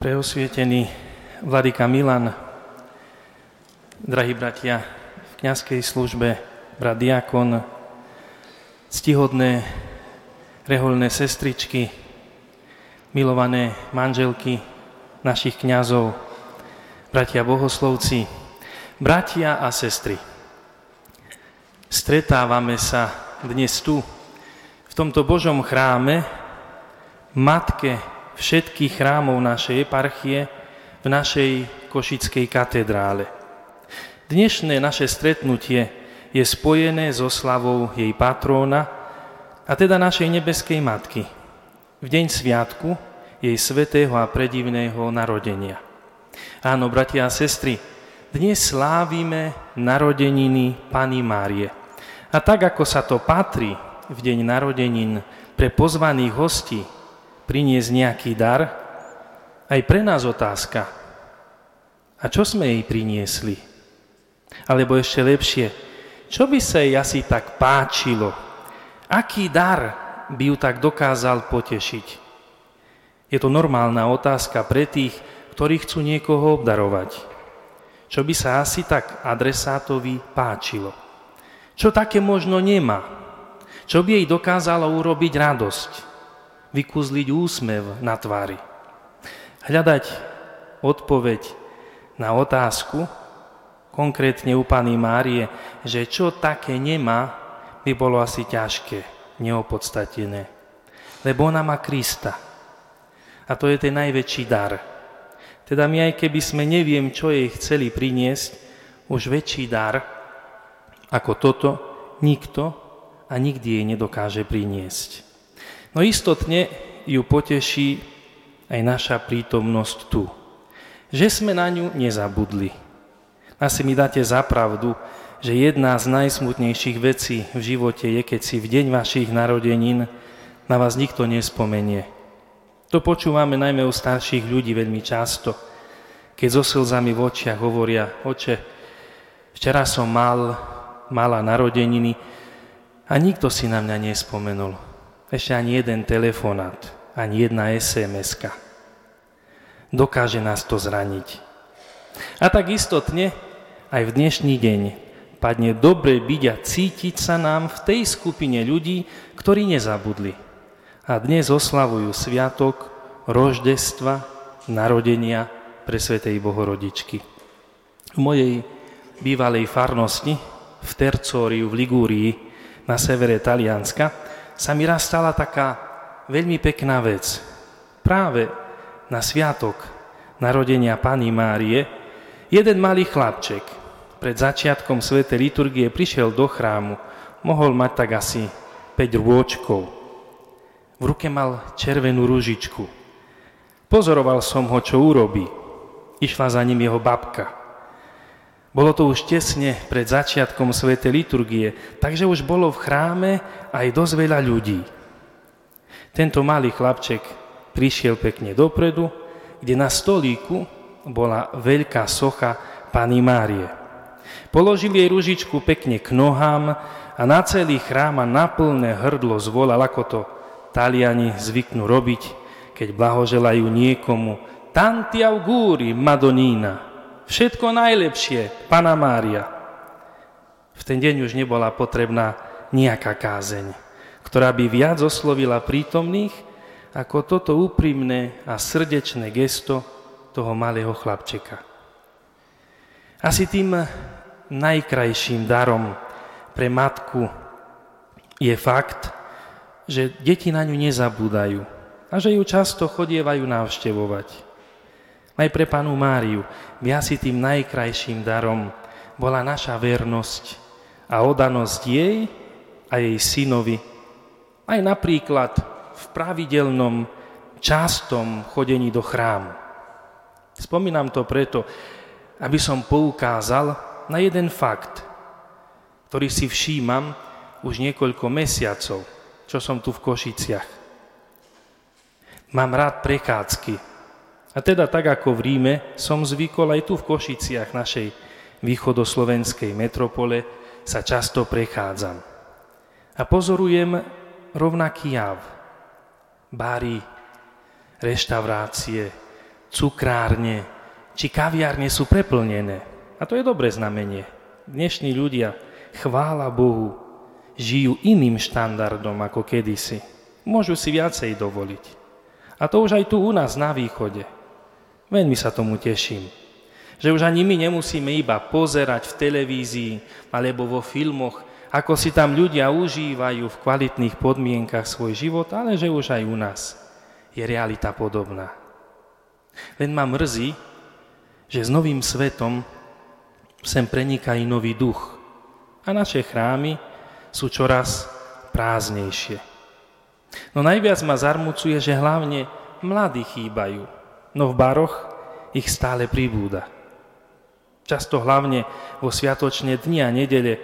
Preosvietený Vladyka Milan, drahí bratia v kňazskej službe, brat diakon, ctihodné rehoľné sestričky, milované manželky našich kňazov, bratia bohoslovci, bratia a sestry. Stretávame sa dnes tu, v tomto Božom chráme, matke všetkých chrámov našej eparchie v našej Košickej katedrále. Dnešné naše stretnutie je spojené so slavou jej patróna, a teda našej nebeskej matky, v deň sviatku jej svätého a predivného narodenia. Áno, bratia a sestry, dnes slávime narodeniny Panny Márie. A tak, ako sa to patrí v deň narodenín pre pozvaných hostí, priniesť nejaký dar, aj pre nás otázka. A čo sme jej priniesli? Alebo ešte lepšie, čo by sa jej asi tak páčilo? Aký dar by ju tak dokázal potešiť? Je to normálna otázka pre tých, ktorí chcú niekoho obdarovať. Čo by sa asi tak adresátovi páčilo? Čo také možno nemá? Čo by jej dokázalo urobiť radosť? Vykúzliť úsmev na tvári. Hľadať odpoveď na otázku, konkrétne u Panny Márie, že čo také nemá, by bolo asi ťažké, neopodstatené. Lebo ona má Krista. A to je ten najväčší dar. Teda my, aj keby sme neviem, čo jej chceli priniesť, už väčší dar ako toto nikto a nikdy jej nedokáže priniesť. No istotne ju poteší aj naša prítomnosť tu. Že sme na ňu nezabudli. Asi mi dáte za pravdu, že jedna z najsmutnejších vecí v živote je, keď si v deň vašich narodenín na vás nikto nespomenie. To počúvame najmä u starších ľudí veľmi často, keď so slzami v očiach hovoria: oče, včera som mala narodeniny a nikto si na mňa nespomenul. Ešte ani jeden telefonát, ani jedna SMS-ka. Dokáže nás to zraniť. A tak istotne aj v dnešný deň padne dobre byť a cítiť sa nám v tej skupine ľudí, ktorí nezabudli. A dnes oslavujú sviatok roždestva, narodenia Presvätej Bohorodičky. V mojej bývalej farnosti v Tercóriu v Ligúrii na severe Talianska sa mi raz stala taká veľmi pekná vec. Práve na sviatok narodenia Panny Márie jeden malý chlapček pred začiatkom svätej liturgie prišiel do chrámu. Mohol mať tak asi 5 rôčkov. V ruke mal červenú ružičku. Pozoroval som ho, čo urobí. Išla za ním jeho babka. Bolo to už tesne pred začiatkom svätej liturgie, takže už bolo v chráme aj dosť veľa ľudí. Tento malý chlapček prišiel pekne dopredu, kde na stolíku bola veľká socha Panny Márie. Položil jej ružičku pekne k nohám a na celý chrám a na plné hrdlo zvolal, ako to Taliani zvyknú robiť, keď blahoželajú niekomu: Tanti auguri, Madonina! Všetko najlepšie, Panna Mária. V ten deň už nebola potrebná nejaká kázeň, ktorá by viac oslovila prítomných ako toto úprimné a srdečné gesto toho malého chlapčeka. Asi tým najkrajším darom pre matku je fakt, že deti na ňu nezabúdajú a že ju často chodievajú navštevovať. Aj pre Pannu Máriu by asi tým najkrajším darom bola naša vernosť a oddanosť jej a jej synovi. Aj napríklad v pravidelnom, častom chodení do chrámu. Spomínam to preto, aby som poukázal na jeden fakt, ktorý si všímam už niekoľko mesiacov, čo som tu v Košiciach. Mám rád prechádzky. A teda tak, ako v Ríme, som zvykol aj tu v Košiciach, našej východoslovenskej metropole, sa často prechádzam. A pozorujem rovnaký jav. Bary, reštaurácie, cukrárne či kaviárne sú preplnené. A to je dobré znamenie. Dnešní ľudia, chvála Bohu, žijú iným štandardom ako kedysi. Môžu si viacej dovoliť. A to už aj tu u nás na východe. Veľmi sa tomu teším. Že už ani my nemusíme iba pozerať v televízii alebo vo filmoch, ako si tam ľudia užívajú v kvalitných podmienkach svoj život, ale že už aj u nás je realita podobná. Len ma mrzí, že s novým svetom sem preniká i nový duch a naše chrámy sú čoraz prázdnejšie. No najviac ma zarmucuje, že hlavne mladí chýbajú, no v baroch ich stále pribúda. Často hlavne vo sviatočné dni a nedele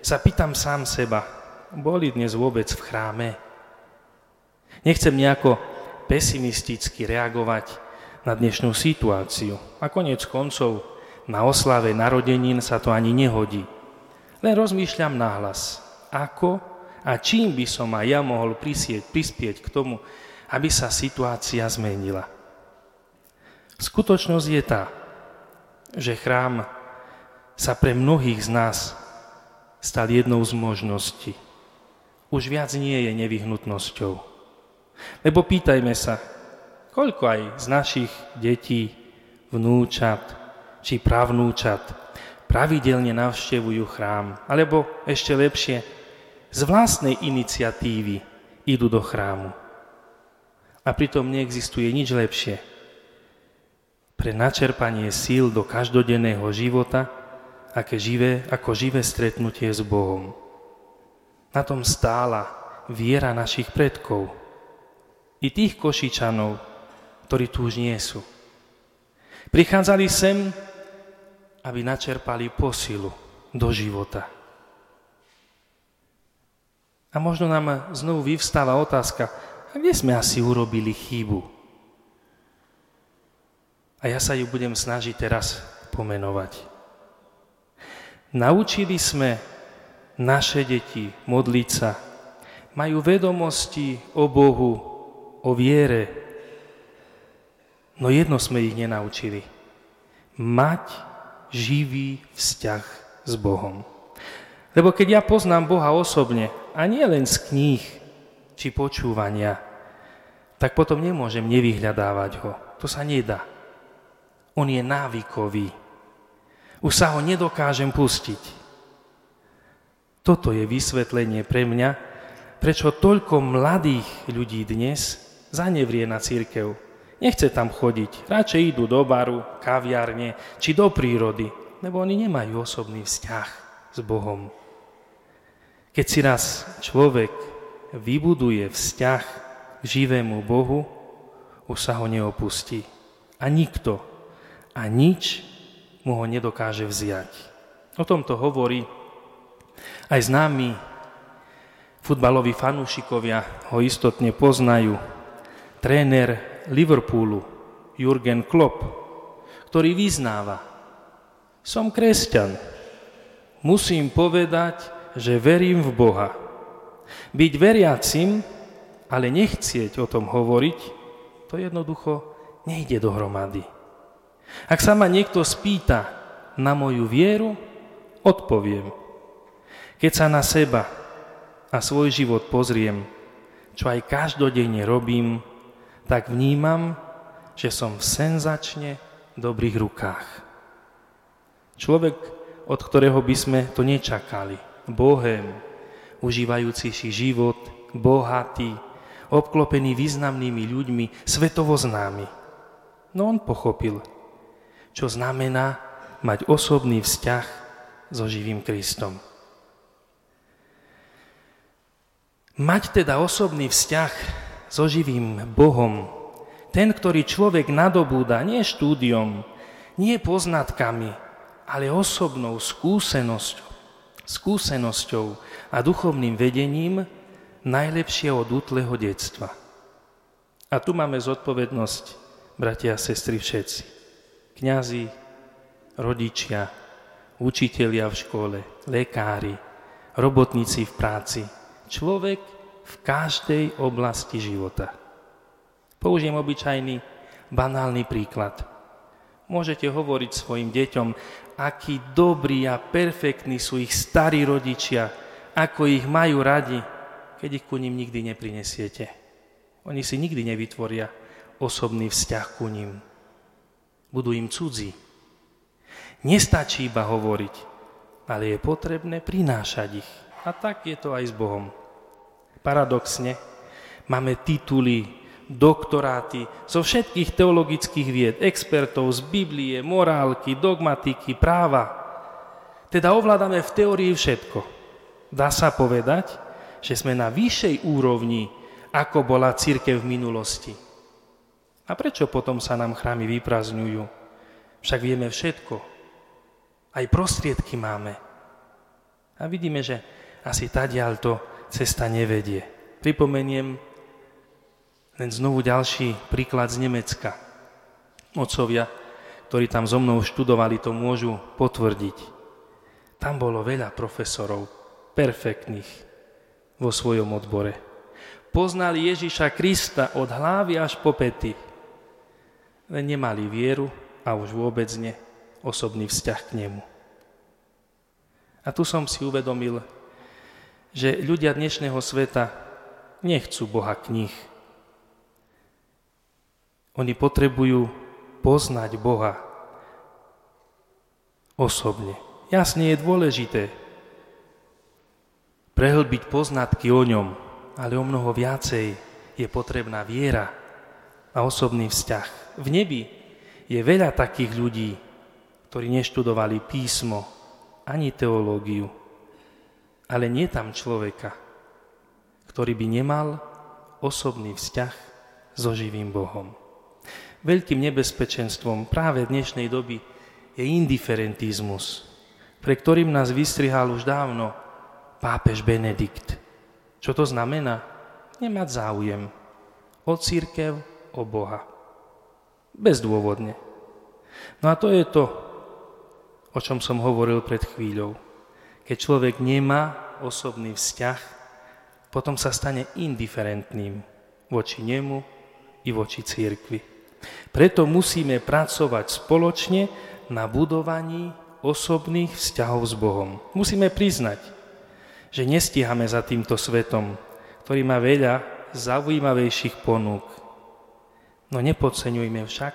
sa pýtam sám seba, boli dnes vôbec v chráme? Nechcem nejako pesimisticky reagovať na dnešnú situáciu a koniec koncov na oslave narodenín sa to ani nehodí. Len rozmýšľam nahlas, ako a čím by som aj ja mohol prispieť k tomu, aby sa situácia zmenila. Skutočnosť je tá, že chrám sa pre mnohých z nás stal jednou z možností. Už viac nie je nevyhnutnosťou. Lebo pýtajme sa, koľko aj z našich detí, vnúčat či pravnúčat pravidelne navštevujú chrám, alebo ešte lepšie, z vlastnej iniciatívy idú do chrámu. A pritom neexistuje nič lepšie pre načerpanie síl do každodenného života, ako živé stretnutie s Bohom. Na tom stála viera našich predkov i tých Košičanov, ktorí tu už nie sú. Prichádzali sem, aby načerpali posilu do života. A možno nám znovu vyvstáva otázka, a kde sme asi urobili chybu? A ja sa ju budem snažiť teraz pomenovať. Naučili sme naše deti modliť sa. Majú vedomosti o Bohu, o viere. No jedno sme ich nenaučili. Mať živý vzťah s Bohom. Lebo keď ja poznám Boha osobne, a nie len z kníh či počúvania, tak potom nemôžem nevyhľadávať ho. To sa nedá. On je návykový. Už sa ho nedokážem pustiť. Toto je vysvetlenie pre mňa, prečo toľko mladých ľudí dnes zanevrie na cirkev. Nechce tam chodiť, radšej idú do baru, kaviarne či do prírody, lebo oni nemajú osobný vzťah s Bohom. Keď si raz človek vybuduje vzťah k živému Bohu, už sa ho neopustí. A nikto a nič mu ho nedokáže vziať. O tomto hovorí aj známi futbaloví fanúšikovia, ho istotne poznajú, tréner Liverpoolu Jürgen Klopp, ktorý vyznáva: som kresťan, musím povedať, že verím v Boha. Byť veriacim, ale nechcieť o tom hovoriť, to jednoducho nejde dohromady. Ak sa ma niekto spýta na moju vieru, odpoviem. Keď sa na seba a svoj život pozriem, čo aj každodenne robím, tak vnímam, že som v senzačne dobrých rukách. Človek, od ktorého by sme to nečakali, bohém, užívajúci si život, bohatý, obklopený významnými ľuďmi, svetovo známy. No on pochopil, čo znamená mať osobný vzťah so živým Kristom. Mať teda osobný vzťah so živým Bohom, ten, ktorý človek nadobúda nie štúdiom, nie poznatkami, ale osobnou skúsenosťou a duchovným vedením najlepšie od útleho detstva. A tu máme zodpovednosť, bratia a sestry, všetci. Kňazi, rodičia, učitelia v škole, lekári, robotníci v práci, človek v každej oblasti života. Použijem obyčajný Banálny príklad. Môžete hovoriť svojim deťom, akí dobrí a perfektní sú ich starí rodičia, ako ich majú radi, keď ich ku nim nikdy neprinesiete. Oni si nikdy nevytvoria osobný vzťah ku nim. Budú im cudzí. Nestačí iba hovoriť, ale je potrebné prinášať ich. A tak je to aj s Bohom. Paradoxne, máme tituly, doktoráty zo všetkých teologických vied, expertov z Biblie, morálky, dogmatiky, práva. Teda ovládame v teórii všetko. Dá sa povedať, že sme na vyššej úrovni, ako bola cirkev v minulosti. A prečo potom sa nám chrámy vyprázdňujú? Však vieme všetko. Aj prostriedky máme. A vidíme, že asi tadiaľto cesta nevedie. Pripomeniem len znovu ďalší príklad z Nemecka. Otcovia, ktorí tam so mnou študovali, to môžu potvrdiť. Tam bolo veľa profesorov, perfektných vo svojom odbore. Poznali Ježiša Krista od hlavy až po pety. Len nemali vieru a už vôbec nie osobný vzťah k nemu. A tu som si uvedomil, že ľudia dnešného sveta nechcú Boha kníh. Oni potrebujú poznať Boha osobne. Jasne je dôležité prehlbiť poznatky o ňom, ale o mnoho viacej je potrebná viera a osobný vzťah. V nebi je veľa takých ľudí, ktorí neštudovali písmo ani teológiu, ale nie tam človeka, ktorý by nemal osobný vzťah so živým Bohom. Veľkým nebezpečenstvom práve dnešnej doby je indiferentizmus, pre ktorým nás vystrihal už dávno pápež Benedikt. Čo to znamená? Nemať záujem o cirkev, o Boha. Bezdôvodne. No a to je to, o čom som hovoril pred chvíľou. Keď človek nemá osobný vzťah, potom sa stane indiferentným voči nemu i voči cirkvi. Preto musíme pracovať spoločne na budovaní osobných vzťahov s Bohom. Musíme priznať, že nestíhame za týmto svetom, ktorý má veľa zaujímavejších ponúk. No nepodceňujme však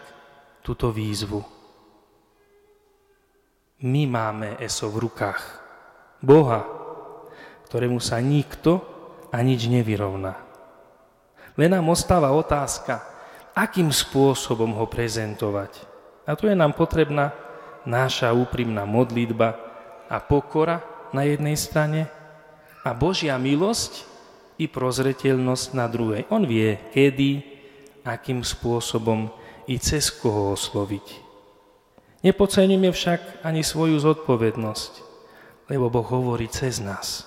túto výzvu. My máme eso v rukách Boha, ktorému sa nikto a nič nevyrovná. Len nám ostáva otázka, akým spôsobom ho prezentovať. A tu je nám potrebná naša úprimná modlitba a pokora na jednej strane a Božia milosť i prozreteľnosť na druhej. On vie, kedy, akým spôsobom i cez koho osloviť. Nepodceňujme však ani svoju zodpovednosť, lebo Boh hovorí cez nás.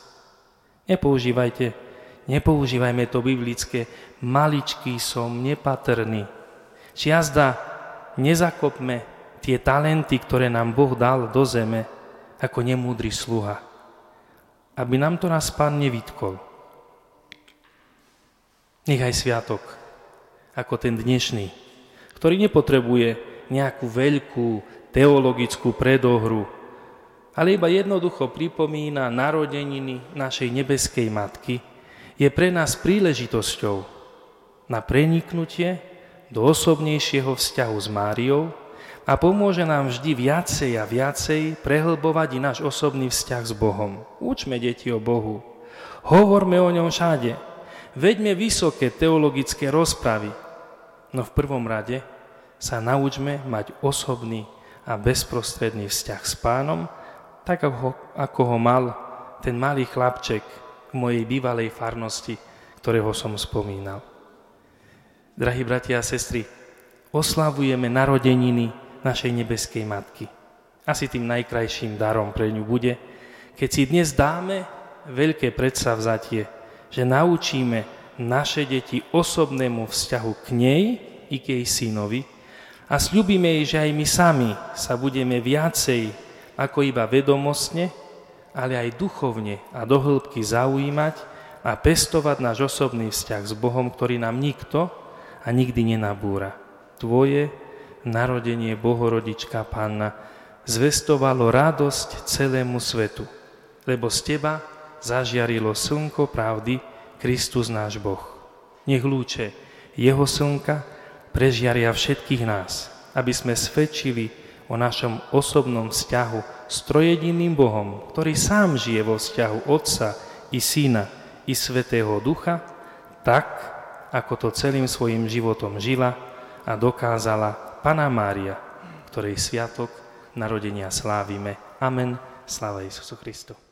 Nepoužívajme to biblické, maličký som, nepatrný. Čiazda, nezakopme tie talenty, ktoré nám Boh dal do zeme, ako nemúdry sluha. Aby nám to nás Pán nevytkol. Nech aj sviatok, ako ten dnešný, ktorý nepotrebuje nejakú veľkú teologickú predohru, ale iba jednoducho pripomína narodeniny našej nebeskej matky, je pre nás príležitosťou na preniknutie do osobnejšieho vzťahu s Máriou a pomôže nám vždy viacej a viacej prehlbovať i náš osobný vzťah s Bohom. Učme deti o Bohu, hovorme o ňom všade, veďme vysoké teologické rozpravy, no v prvom rade sa naučme mať osobný a bezprostredný vzťah s Pánom, tak ako ho mal ten malý chlapček v mojej bývalej farnosti, ktorého som spomínal. Drahí bratia a sestry, oslavujeme narodeniny našej nebeskej matky. Asi tým najkrajším darom pre ňu bude, keď si dnes dáme veľké predsavzatie, že naučíme naše deti osobnému vzťahu k nej i k jej synovi a sľubíme jej, že aj my sami sa budeme viacej ako iba vedomostne, ale aj duchovne a do hĺbky zaujímať a pestovať náš osobný vzťah s Bohom, ktorý nám nikto a nikdy nenabúra. Tvoje narodenie, Bohorodička Panna, zvestovalo radosť celému svetu, lebo z Teba zažiarilo slnko pravdy, Kristus náš Boh. Nech lúče Jeho slnka prežiaria všetkých nás, aby sme svedčili o našom osobnom vzťahu s trojediným Bohom, ktorý sám žije vo vzťahu Otca i Syna i Svätého Ducha, tak, ako to celým svojim životom žila a dokázala Panna Mária, ktorej sviatok narodenia slávime. Amen. Sláva Ježišu Kristu.